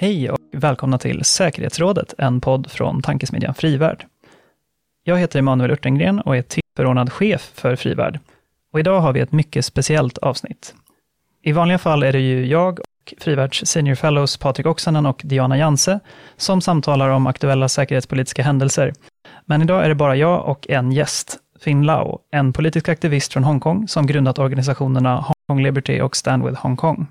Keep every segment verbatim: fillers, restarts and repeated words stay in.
Hej och välkomna till Säkerhetsrådet, en podd från tankesmedjan Frivärd. Jag heter Emanuel Urtengren och är tillförordnad chef för Frivärd. Och idag har vi ett mycket speciellt avsnitt. I vanliga fall är det ju jag och Frivärds senior fellows Patrik Oxanen och Diana Jansse som samtalar om aktuella säkerhetspolitiska händelser. Men idag är det bara jag och en gäst, Finn Lau, en politisk aktivist från Hongkong som grundat organisationerna Hong Kong Liberty och Stand with Hong Kong.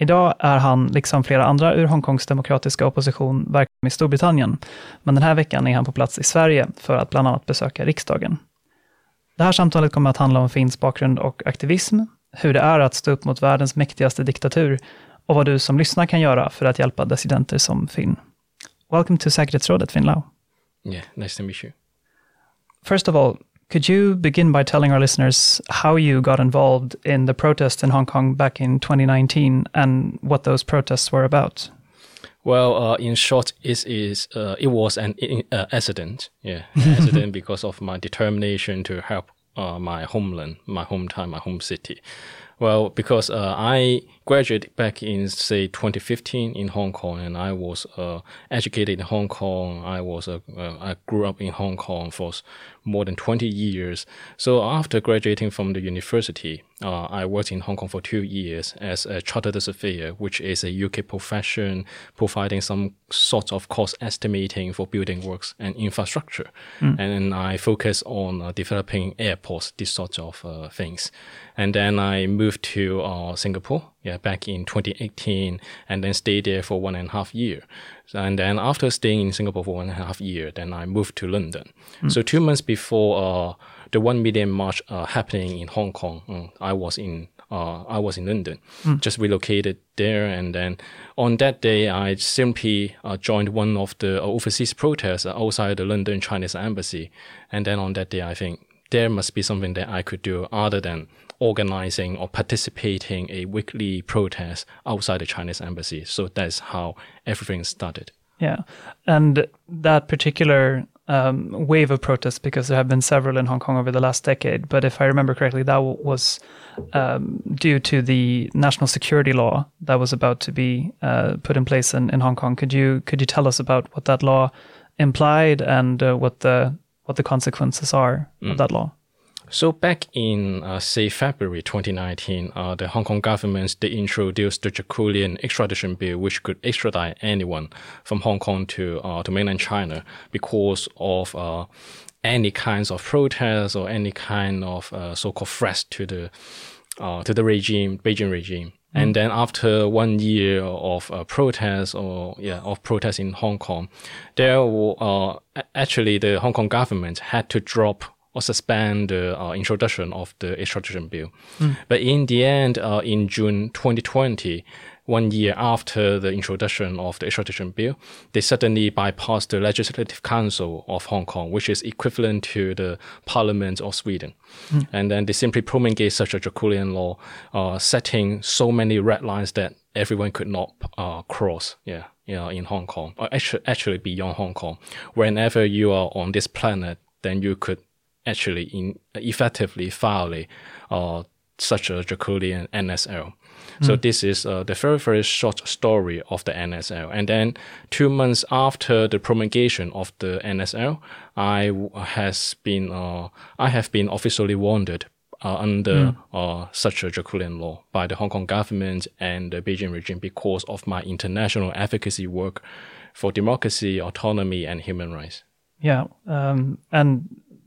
Idag är han, liksom flera andra ur Hongkongs demokratiska opposition, verksam i Storbritannien. Men den här veckan är han på plats i Sverige för att bland annat besöka riksdagen. Det här samtalet kommer att handla om Finns bakgrund och aktivism, hur det är att stå upp mot världens mäktigaste diktatur och vad du som lyssnar kan göra för att hjälpa dissidenter som Finn. Welcome to Säkerhetsrådet, Finn Lau. Yeah, nice to meet you. First of all, could you begin by telling our listeners how you got involved in the protests in Hong Kong back in twenty nineteen and what those protests were about? Well, uh, in short, it is uh, it was an uh, accident, yeah, an accident because of my determination to help uh, my homeland, my hometown, my home city. Well, because uh, I graduated back in, say, twenty fifteen in Hong Kong, and I was uh, educated in Hong Kong. I was uh, uh, I grew up in Hong Kong for more than twenty years. So after graduating from the university, uh, I worked in Hong Kong for two years as a chartered surveyor, which is a U K profession providing some sort of cost estimating for building works and infrastructure. Mm. And I focused on uh, developing airports, these sorts of uh, things. And then I moved to uh, Singapore, yeah, back in twenty eighteen, and then stayed there for one and a half year. And then after staying in Singapore for one and a half year, then I moved to London. Mm. So two months before uh, the One Million March uh, happening in Hong Kong, mm, I was in uh, I was in London, mm. just relocated there. And then on that day, I simply uh, joined one of the overseas protests outside the London Chinese Embassy. And then on that day, I think there must be something that I could do other than organizing or participating a weekly protest outside the Chinese embassy. So that's how everything started. Yeah. And that particular um, wave of protests, because there have been several in Hong Kong over the last decade, but if I remember correctly, that was um, due to the national security law that was about to be uh, put in place in, in Hong Kong. Could you could you tell us about what that law implied and uh, what the what the consequences are mm. of that law? So back in, uh, say, February twenty nineteen, uh, the Hong Kong government, they introduced the Draconian extradition bill, which could extradite anyone from Hong Kong to uh, to mainland China because of uh, any kinds of protests or any kind of uh, so-called threats to the uh, to the regime, Beijing regime. Mm. And then after one year of uh, protests or yeah of protests in Hong Kong, there uh, actually the Hong Kong government had to drop or suspend the uh, introduction of the extradition bill. Mm. But in the end, uh, in June twenty twenty, one year after the introduction of the extradition bill, they suddenly bypassed the Legislative Council of Hong Kong, which is equivalent to the Parliament of Sweden. Mm. And then they simply promulgated such a draconian law, uh, setting so many red lines that everyone could not uh, cross. Yeah. Yeah, in Hong Kong, or actually, actually beyond Hong Kong. Whenever you are on this planet, then you could actually in effectively violate uh, such a draconian N S L. Mm. So this is uh, the very, very short story of the N S L. And then two months after the promulgation of the N S L, I, w- has been, uh, I have been officially wounded uh, under mm. uh, such a draconian law by the Hong Kong government and the Beijing regime because of my international advocacy work for democracy, autonomy, and human rights. Yeah, um, and...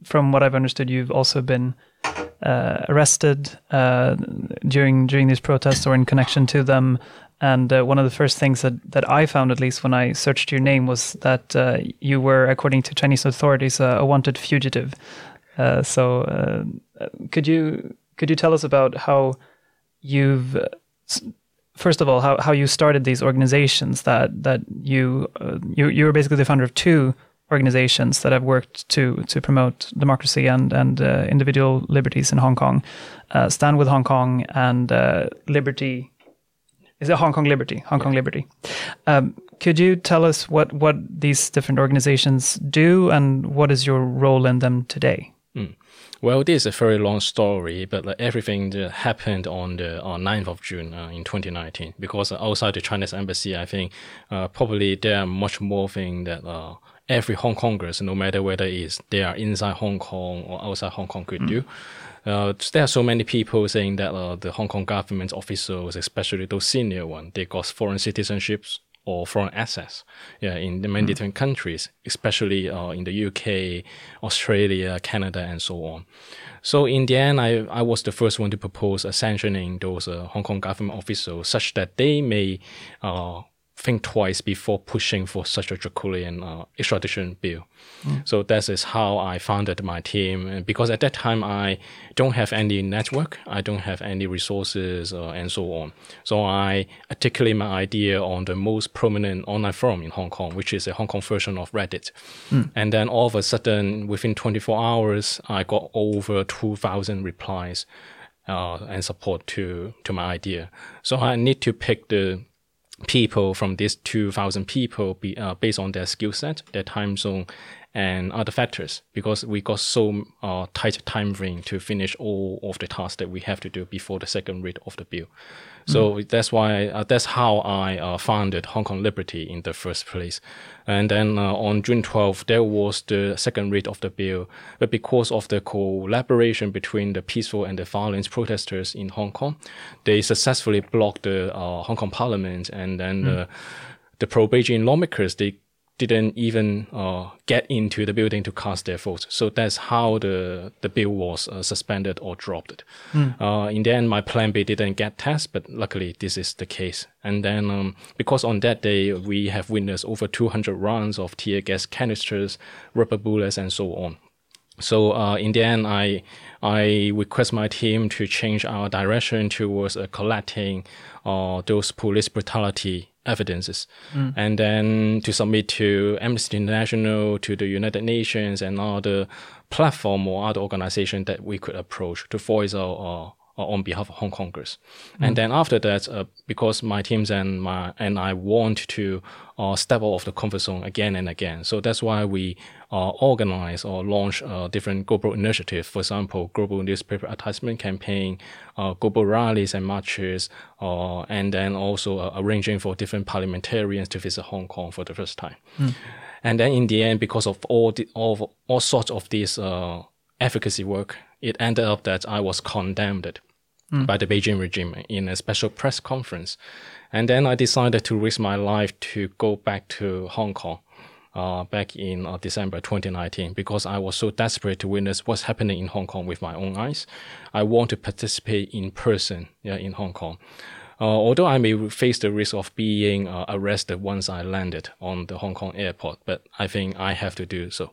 From what I've understood, you've also been uh, arrested uh, during during these protests or in connection to them. And uh, one of the first things that, that I found, at least when I searched your name, was that uh, you were, according to Chinese authorities, uh, a wanted fugitive. Uh, so, uh, could you could you tell us about how you've first of all how, how you started these organizations that that you uh, you you were basically the founder of two organizations that have worked to to promote democracy and and uh, individual liberties in Hong Kong, uh, Stand with Hong Kong and uh, Liberty. Is it Hong Kong Liberty? Hong yeah. Kong Liberty. Um, could you tell us what what these different organizations do and what is your role in them today? Mm. Well, this is a very long story, but uh, everything that happened on the on ninth of June uh, in twenty nineteen, because uh, outside the Chinese embassy, I think uh, probably there are much more things that uh, every Hong Kongers, no matter whether it is they are inside Hong Kong or outside Hong Kong, could mm. do. Uh, there are so many people saying that uh, the Hong Kong government officials, especially those senior ones, they got foreign citizenships or foreign assets yeah, in many mm. different countries, especially uh, in the U K, Australia, Canada, and so on. So in the end, I, I was the first one to propose uh, sanctioning those uh, Hong Kong government officials such that they may uh, think twice before pushing for such a draconian uh, extradition bill. Mm. So that is how I founded my team. And because at that time, I don't have any network, I don't have any resources, uh, and so on. So I articulate my idea on the most prominent online forum in Hong Kong, which is a Hong Kong version of Reddit. Mm. And then all of a sudden, within twenty-four hours, I got over two thousand replies uh, and support to, to my idea. So I need to pick the people from these two thousand people be, uh, based on their skill set, their time zone, and other factors, because we got so uh, tight time frame to finish all of the tasks that we have to do before the second read of the bill. So mm. that's why uh, that's how I uh, founded Hong Kong Liberty in the first place. And then uh, on June twelfth, there was the second read of the bill. But because of the collaboration between the peaceful and the violent protesters in Hong Kong, they successfully blocked the uh, Hong Kong Parliament, and then mm. uh, the pro-Beijing lawmakers, they didn't even uh, get into the building to cast their votes. So that's how the, the bill was uh, suspended or dropped. Mm. Uh, in the end, my plan B didn't get tested, but luckily this is the case. And then um, because on that day, we have witnessed over two hundred rounds of tear gas canisters, rubber bullets, and so on. So uh, in the end, I I request my team to change our direction towards uh, collecting uh, those police brutality evidences, mm. and then to submit to Amnesty International, to the United Nations, and other platform or other organization that we could approach to voice our uh, on behalf of Hong Kongers. Mm. And then after that, uh, because my teams and my and I want to uh, step out of the comfort zone again and again, so that's why we uh, organize or launch uh, different global initiatives. For example, global newspaper advertisement campaign, uh, global rallies and marches, uh, and then also uh, arranging for different parliamentarians to visit Hong Kong for the first time. Mm. And then in the end, because of all the all, all sorts of these uh, advocacy work, it ended up that I was condemned mm. by the Beijing regime in a special press conference. And then I decided to risk my life to go back to Hong Kong uh, back in uh, December twenty nineteen, because I was so desperate to witness what's happening in Hong Kong with my own eyes. I want to participate in person yeah, in Hong Kong. Uh, although I may face the risk of being uh, arrested once I landed on the Hong Kong airport, but I think I have to do so.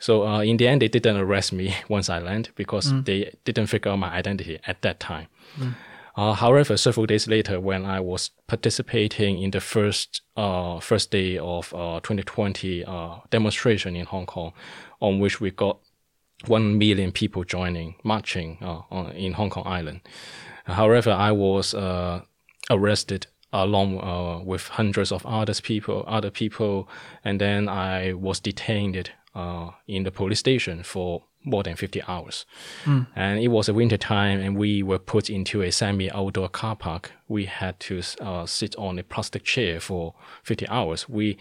So uh, in the end, they didn't arrest me once I landed, because mm. they didn't figure out my identity at that time. Mm. Uh, however, several days later, when I was participating in the first uh, first day of uh, twenty twenty uh, demonstration in Hong Kong, on which we got one million people joining, marching uh, on, in Hong Kong Island. However, I was uh, arrested along uh, with hundreds of other people, other people, and then I was detained Uh, in the police station for more than fifty hours. Mm. And it was a winter time, and we were put into a semi-outdoor car park. We had to uh, sit on a plastic chair for fifty hours. We,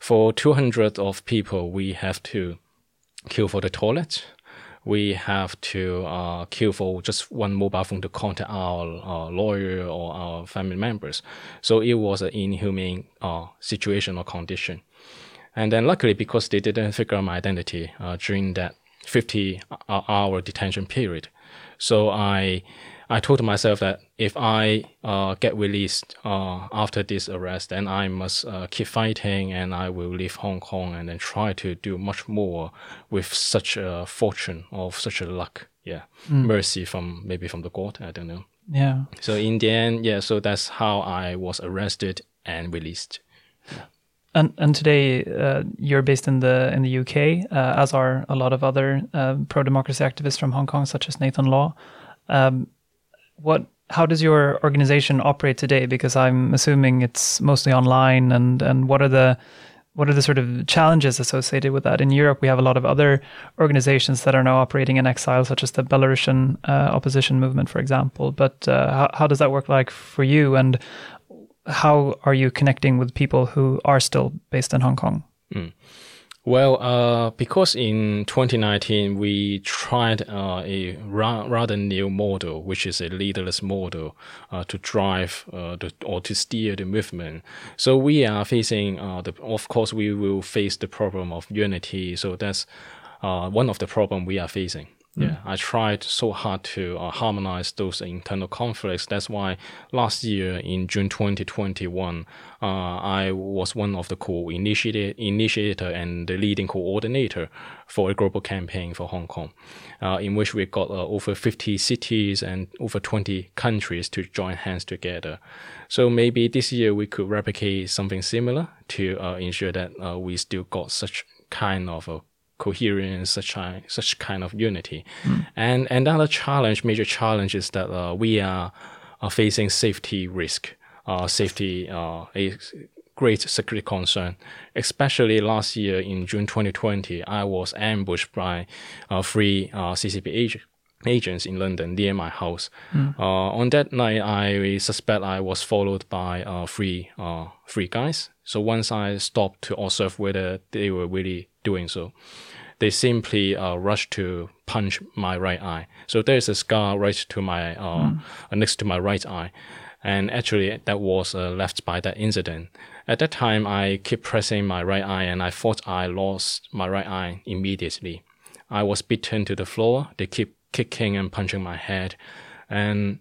for two hundred of people, we have to queue for the toilet. We have to uh, queue for just one mobile phone to contact our uh, lawyer or our family members. So it was an inhumane uh, situation or condition. And then luckily, because they didn't figure out my identity uh, during that fifty-hour detention period, so I I told myself that if I uh, get released uh, after this arrest, then I must uh, keep fighting, and I will leave Hong Kong and then try to do much more with such a fortune or such a luck, yeah, mm. mercy from maybe from the God, I don't know. Yeah. So in the end, yeah, so that's how I was arrested and released. Yeah. And and today uh, you're based in the in the U K, uh, as are a lot of other uh, pro-democracy activists from Hong Kong, such as Nathan Law. Um, what? How does your organization operate today? Because I'm assuming it's mostly online. And, and what are the what are the sort of challenges associated with that? In Europe, we have a lot of other organizations that are now operating in exile, such as the Belarusian uh, opposition movement, for example. But uh, how, how does that work like for you? And how are you connecting with people who are still based in Hong Kong? Mm. Well, uh, because in twenty nineteen, we tried uh, a ra- rather new model, which is a leaderless model, uh, to drive uh, the, or to steer the movement. So we are facing, uh, the, of course, we will face the problem of unity. So that's uh, one of the problems we are facing. Yeah, mm. I tried so hard to uh, harmonize those internal conflicts. That's why last year in June twenty twenty-one, uh, I was one of the co-initiator initiator and the leading coordinator for a global campaign for Hong Kong, uh, in which we got uh, over fifty cities and over twenty countries to join hands together. So maybe this year we could replicate something similar to uh, ensure that uh, we still got such kind of a coherence, such such kind of unity. Mm. And another challenge, major challenge, is that uh, we are, are facing safety risk, uh, safety uh, a great security concern. Especially last year in June twenty twenty, I was ambushed by uh, three uh, C C P agents. agents in London near my house. Mm. Uh, on that night, I suspect I was followed by uh, three, uh, three guys. So once I stopped to observe whether they were really doing so, they simply uh, rushed to punch my right eye. So there is a scar right to my uh, mm. next to my right eye. And actually, that was uh, left by that incident. At that time, I kept pressing my right eye, and I thought I lost my right eye immediately. I was beaten to the floor. They kept kicking and punching my head. And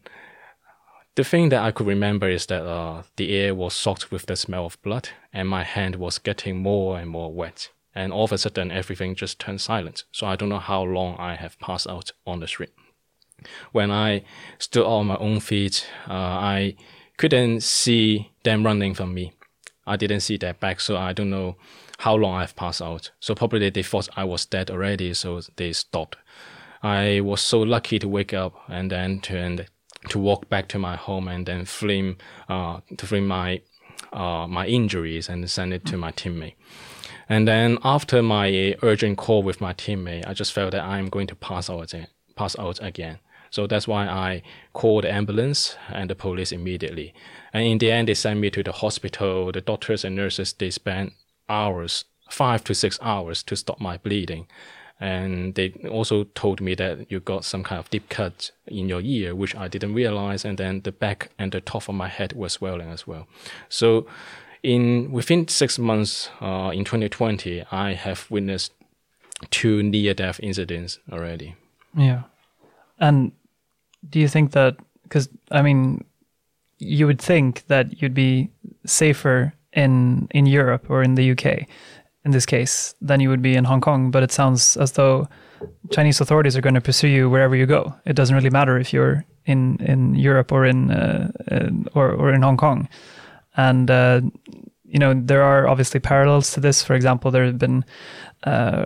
the thing that I could remember is that uh, the air was soaked with the smell of blood, and my hand was getting more and more wet. And all of a sudden, everything just turned silent. So I don't know how long I have passed out on the street. When I stood on my own feet, uh, I couldn't see them running from me. I didn't see their back, so I don't know how long I've passed out. So probably they thought I was dead already, so they stopped. I was so lucky to wake up and then to and to walk back to my home and then film uh, to film my uh, my injuries and send it to my teammate. And then after my urgent call with my teammate, I just felt that I'm going to pass out pass out again. So that's why I called the ambulance and the police immediately. And in the end, they sent me to the hospital. The doctors and nurses, they spent hours, five to six hours, to stop my bleeding. And they also told me that you got some kind of deep cut in your ear, which I didn't realize. And then the back and the top of my head were swelling as well. So in within six months, uh, in twenty twenty, I have witnessed two near-death incidents already. Yeah. And do you think that, because, I mean, you would think that you'd be safer in in Europe or in the U K, in this case, then you would be in Hong Kong. But it sounds as though Chinese authorities are going to pursue you wherever you go. It doesn't really matter if you're in, in Europe or in, uh, in or or in Hong Kong. And uh, you know, there are obviously parallels to this. For example, there have been uh,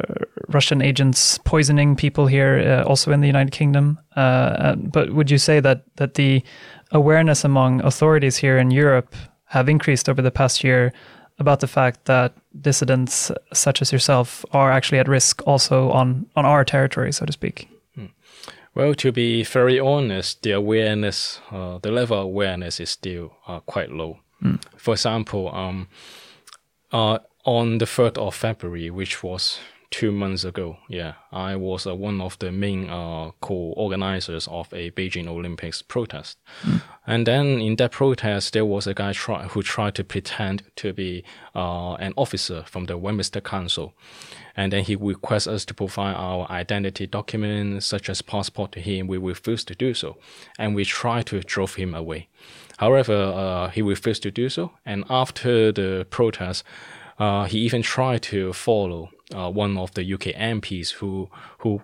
Russian agents poisoning people here, uh, also in the United Kingdom. Uh, but would you say that that the awareness among authorities here in Europe have increased over the past year about the fact that dissidents such as yourself are actually at risk also on, on our territory, so to speak? Well, to be very honest, the awareness, uh, the level of awareness is still uh, quite low. Mm. For example, um, uh, on the third of February, which was two months ago, yeah, I was uh, one of the main uh, co-organizers of a Beijing Olympics protest. Mm. And then in that protest, there was a guy try- who tried to pretend to be uh, an officer from the Westminster Council. And then he requests us to provide our identity documents, such as passport, to him. We refused to do so. And we tried to drive him away. However, uh, he refused to do so. And after the protest, uh, he even tried to follow Uh, one of the U K M Ps who who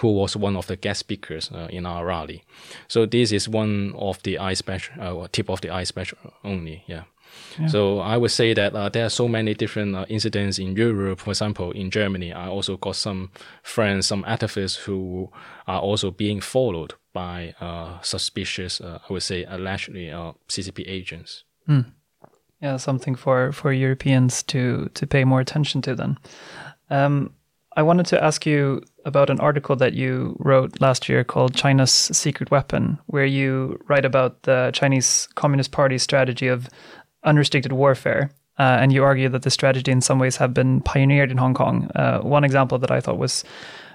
who was one of the guest speakers uh, in our rally. So this is one of the iceberg, uh, tip of the iceberg only. Yeah. yeah. So I would say that uh, there are so many different uh, incidents in Europe. For example, in Germany, I also got some friends, some activists who are also being followed by uh, suspicious, uh, I would say, allegedly uh, C C P agents. Mm. yeah, something for, for Europeans to, to pay more attention to then. Um, I wanted to ask you about an article that you wrote last year called China's Secret Weapon, where you write about the Chinese Communist Party's strategy of unrestricted warfare. Uh, and you argue that the strategy in some ways have been pioneered in Hong Kong. Uh, one example that I thought was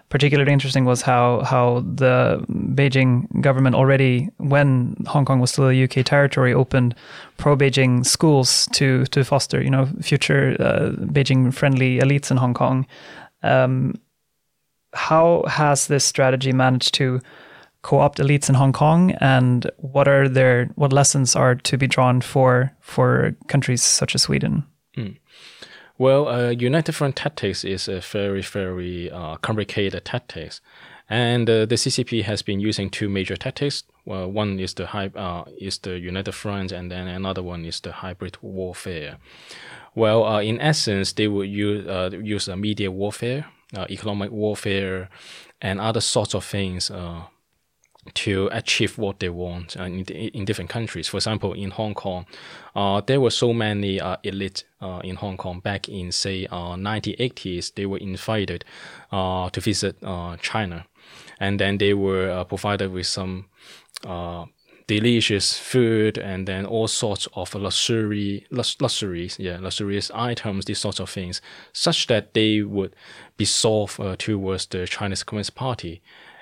particularly interesting was how how the Beijing government already, when Hong Kong was still a U K territory, opened pro-Beijing schools to to foster, you know, future uh, Beijing-friendly elites in Hong Kong. Um, how has this strategy managed to co-opt elites in Hong Kong, and what are their what lessons are to be drawn for for countries such as Sweden? Mm. Well, uh, United Front tactics is a very very uh, complicated tactics, and uh, the C C P has been using two major tactics. Well, one is the hy- uh, is the United Front, and then another one is the hybrid warfare. Well, uh, in essence, they will use uh, use uh, media warfare, uh, economic warfare, and other sorts of things. Uh, to achieve what they want uh, in, in different countries. For example, in Hong Kong, uh, there were so many uh, elite uh, in Hong Kong back in, say, uh, nineteen eighties, they were invited uh, to visit uh, China. And then they were uh, provided with some uh, delicious food and then all sorts of luxury, lux- luxuries, yeah, luxurious items, these sorts of things, such that they would be soft uh, towards the Chinese Communist Party.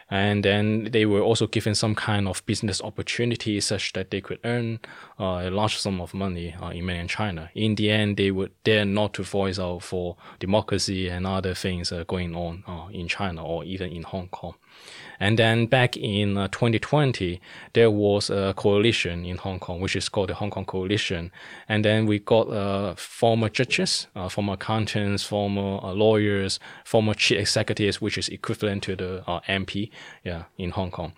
And then they were also given some kind of business opportunities such that they could earn uh, a large sum of money uh, in mainland China. In the end, they would dare not to voice out for democracy and other things uh, going on uh, in China or even in Hong Kong. And then back in uh, twenty twenty, there was a coalition in Hong Kong, which is called the Hong Kong Coalition. And then we got uh, former judges, uh, former accountants, former uh, lawyers, former chief executives, which is equivalent to the uh, M P yeah, in Hong Kong.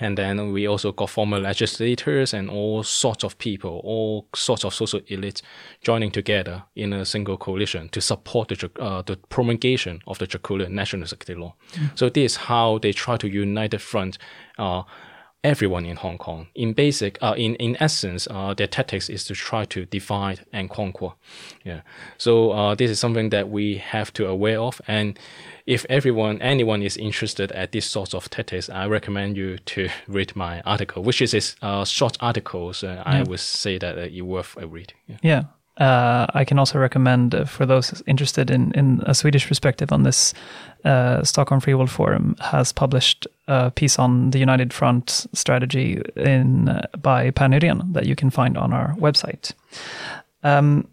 And then we also got former legislators and all sorts of people, all sorts of social elites joining together in a single coalition to support the uh, the promulgation of the Jakarta National Security Law. Mm. So this is how they try to unite the front, uh, everyone in Hong Kong. In basic, uh, in, in essence, uh, their tactics is to try to divide and conquer. Yeah. So uh, this is something that we have to aware of. And if everyone, anyone is interested at these sorts of tactics, I recommend you to read my article, which is a uh, short article. So yeah. I would say that uh, it's worth a read. Yeah. yeah. Uh, I can also recommend uh, for those interested in, in a Swedish perspective on this, uh, Stockholm Free World Forum has published a piece on the United Front strategy in uh, by Pan Urien that you can find on our website. Um,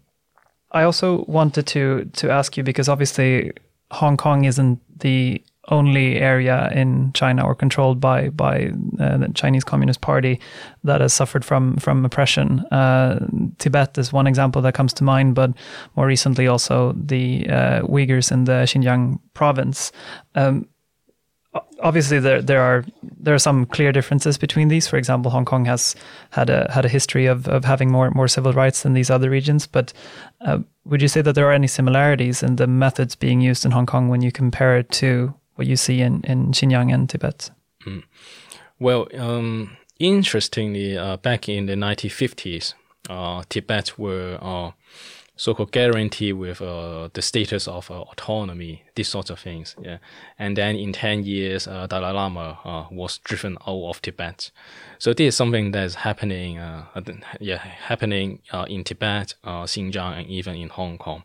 I also wanted to to ask you, because obviously Hong Kong isn't the only area in China or controlled by by uh, the Chinese Communist Party that has suffered from from oppression. Uh, Tibet is one example that comes to mind, but more recently also the uh, Uyghurs in the Xinjiang province. Um, obviously, there there are there are some clear differences between these. For example, Hong Kong has had a had a history of of having more more civil rights than these other regions, but. Uh, Would you say that there are any similarities in the methods being used in Hong Kong when you compare it to what you see in, in Xinjiang and Tibet? Mm. Well, um, interestingly, uh, back in the nineteen fifties, uh, Tibet were uh, so-called guaranteed with uh, the status of uh, autonomy, these sorts of things. Yeah, and then in ten years, uh, Dalai Lama uh, was driven out of Tibet. So this is something that's happening, uh, yeah, happening uh, in Tibet, uh, Xinjiang, and even in Hong Kong.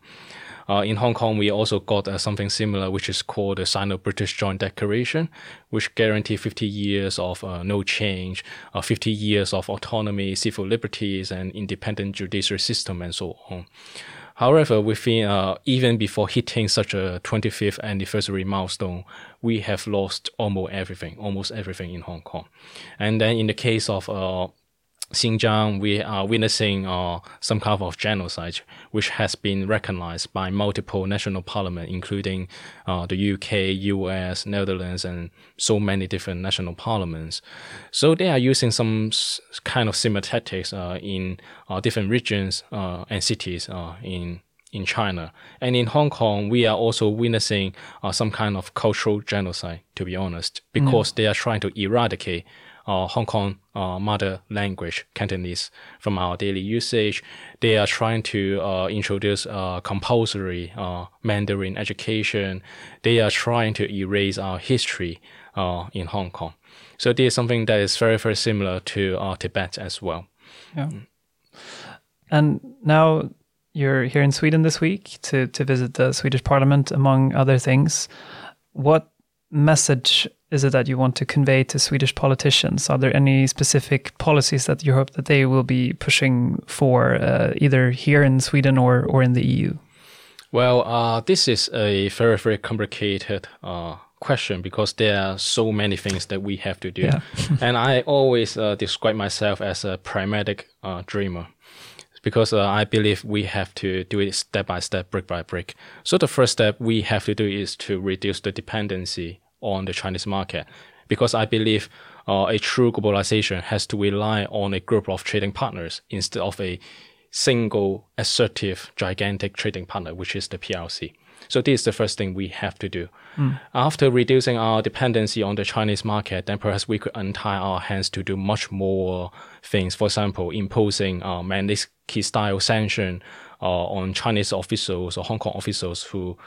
Uh, in Hong Kong, we also got uh, something similar, which is called the Sino-British Joint Declaration, which guarantees fifty years of uh, no change, uh, fifty years of autonomy, civil liberties, and independent judiciary system, and so on. However, within uh, even before hitting such a twenty-fifth anniversary milestone, we have lost almost everything, almost everything in Hong Kong. And then in the case of uh, Xinjiang, we are witnessing uh, some kind of genocide, which has been recognized by multiple national parliaments, including uh, the U K, U S, Netherlands, and so many different national parliaments. So they are using some s- kind of similar tactics uh, in uh, different regions uh, and cities uh, in in China. And in Hong Kong, we are also witnessing uh, some kind of cultural genocide, to be honest, because mm. they are trying to eradicate uh, Hong Kong uh, mother language, Cantonese, from our daily usage. They are trying to uh, introduce uh, compulsory uh, Mandarin education. They are trying to erase our history uh, in Hong Kong. So this is something that is very, very similar to uh, Tibet as well. Yeah. And now you're here in Sweden this week to, to visit the Swedish parliament, among other things. What message is it that you want to convey to Swedish politicians? Are there any specific policies that you hope that they will be pushing for, uh, either here in Sweden or, or in the E U? Well, uh, this is a very, very complicated uh question because there are so many things that we have to do. Yeah. And I always uh, describe myself as a pragmatic uh, dreamer because uh, I believe we have to do it step by step, brick by brick. So the first step we have to do is to reduce the dependency on the Chinese market, because I believe uh, a true globalization has to rely on a group of trading partners instead of a single assertive gigantic trading partner, which is the P L C. So this is the first thing we have to do. Mm. After reducing our dependency on the Chinese market, then perhaps we could untie our hands to do much more things. For example, imposing uh, Magnitsky-style sanction uh, on Chinese officials or Hong Kong officials who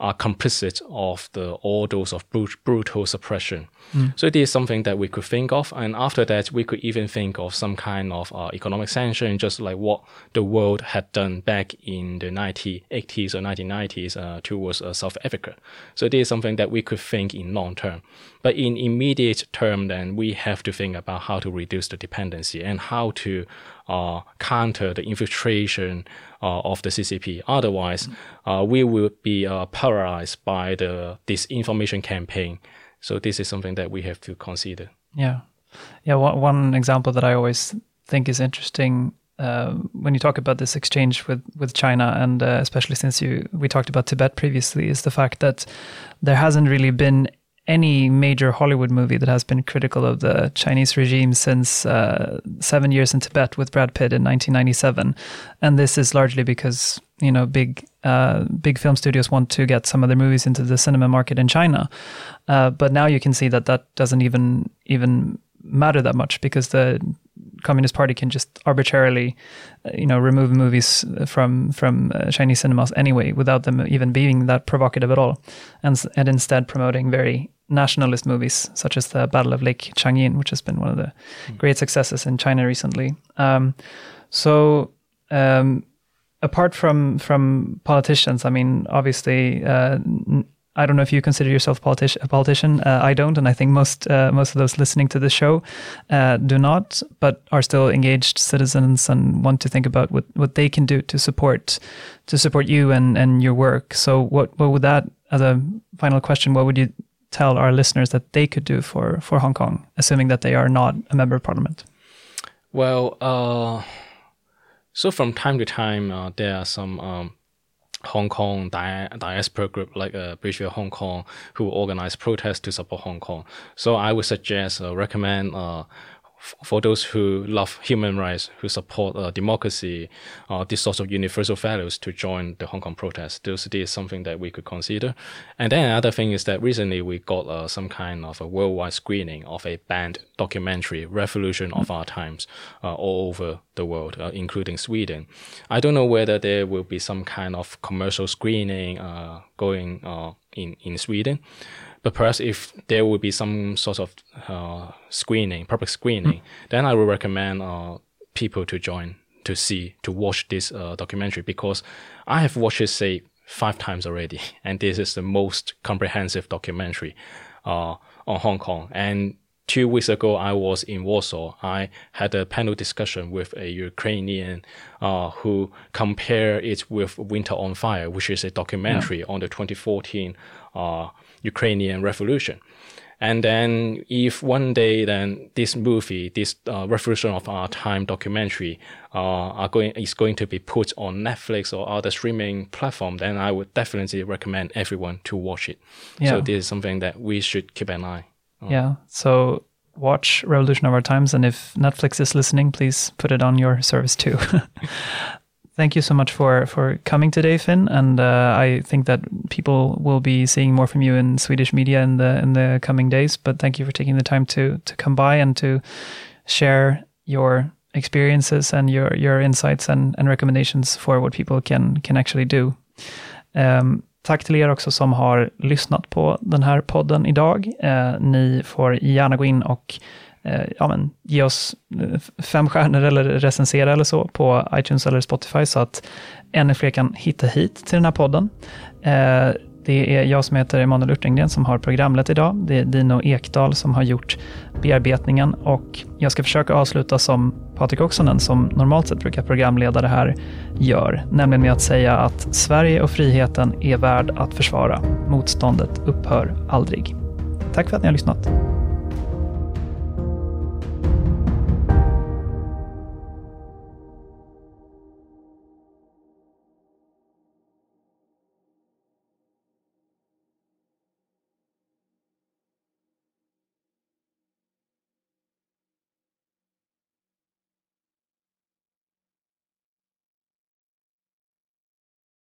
are complicit of the orders of brut- brutal suppression. Mm. So this is something that we could think of. And after that, we could even think of some kind of uh, economic sanction, just like what the world had done back in the nineteen eighties or nineteen nineties uh, towards uh, South Africa. So this is something that we could think in long term. But in immediate term, then we have to think about how to reduce the dependency and how to uh, counter the infiltration uh, of the C C P. Otherwise, uh, we will be uh, paralyzed by the disinformation campaign. So this is something that we have to consider. Yeah. Yeah. One, one example that I always think is interesting uh, when you talk about this exchange with, with China, and uh, especially since you we talked about Tibet previously, is the fact that there hasn't really been any major Hollywood movie that has been critical of the Chinese regime since uh, Seven Years in Tibet with Brad Pitt in nineteen ninety-seven. And this is largely because, you know, big uh, big film studios want to get some of their movies into the cinema market in China. Uh, but now you can see that that doesn't even even matter that much, because the Communist Party can just arbitrarily, you know, remove movies from from uh, Chinese cinemas anyway, without them even being that provocative at all, and and instead promoting very nationalist movies such as the Battle of Lake Changjin, which has been one of the mm. great successes in China recently. Um, so. Um, Apart from, from politicians, I mean, obviously, uh, I don't know if you consider yourself politi- a politician. Uh, I don't, and I think most uh, most of those listening to the show uh, do not, but are still engaged citizens and want to think about what, what they can do to support to support you and, and your work. So, what what would that, as a final question, what would you tell our listeners that they could do for for Hong Kong, assuming that they are not a member of parliament? Well. Uh... So from time to time, uh, there are some um, Hong Kong di- diaspora group like uh, British Hong Kong who organize protests to support Hong Kong. So I would suggest, uh, recommend uh, f- for those who love human rights, who support uh, democracy, uh, these sorts of universal values, to join the Hong Kong protests. This is something that we could consider. And then another thing is that recently we got uh, some kind of a worldwide screening of a banned documentary, Revolution of Our Times, uh, all over the world, uh, including Sweden. I don't know whether there will be some kind of commercial screening uh, going uh, in, in Sweden, but perhaps if there will be some sort of uh, screening, public screening, mm-hmm. then I would recommend uh, people to join, to see, to watch this uh, documentary, because I have watched it, say, five times already, and this is the most comprehensive documentary uh, on Hong Kong. And two weeks ago, I was in Warsaw. I had a panel discussion with a Ukrainian uh, who compared it with Winter on Fire, which is a documentary yeah. on the twenty fourteen uh, Ukrainian revolution. And then if one day then this movie, this uh, Revolution of Our Time documentary uh, are going, is going to be put on Netflix or other streaming platform, then I would definitely recommend everyone to watch it. Yeah. So this is something that we should keep an eye. Yeah, so watch Revolution of Our Times, and if Netflix is listening, please put it on your service too. Thank you so much for, for coming today, Finn. And uh, I think that people will be seeing more from you in Swedish media in the in the coming days. But thank you for taking the time to to come by and to share your experiences and your your insights and, and recommendations for what people can can actually do. Um, Tack till er också som har lyssnat på den här podden idag. Eh, ni får gärna gå in och eh, ja, men, ge oss fem stjärnor eller recensera eller så på iTunes eller Spotify så att ännu fler kan hitta hit till den här podden. Eh, det är jag som heter Emanuel Urtengren som har programmet idag. Det är Dino Ekdal som har gjort bearbetningen och jag ska försöka avsluta som Patrik Oxanen som normalt sett brukar programledare här gör, nämligen med att säga att Sverige och friheten är värd att försvara. Motståndet upphör aldrig. Tack för att ni har lyssnat.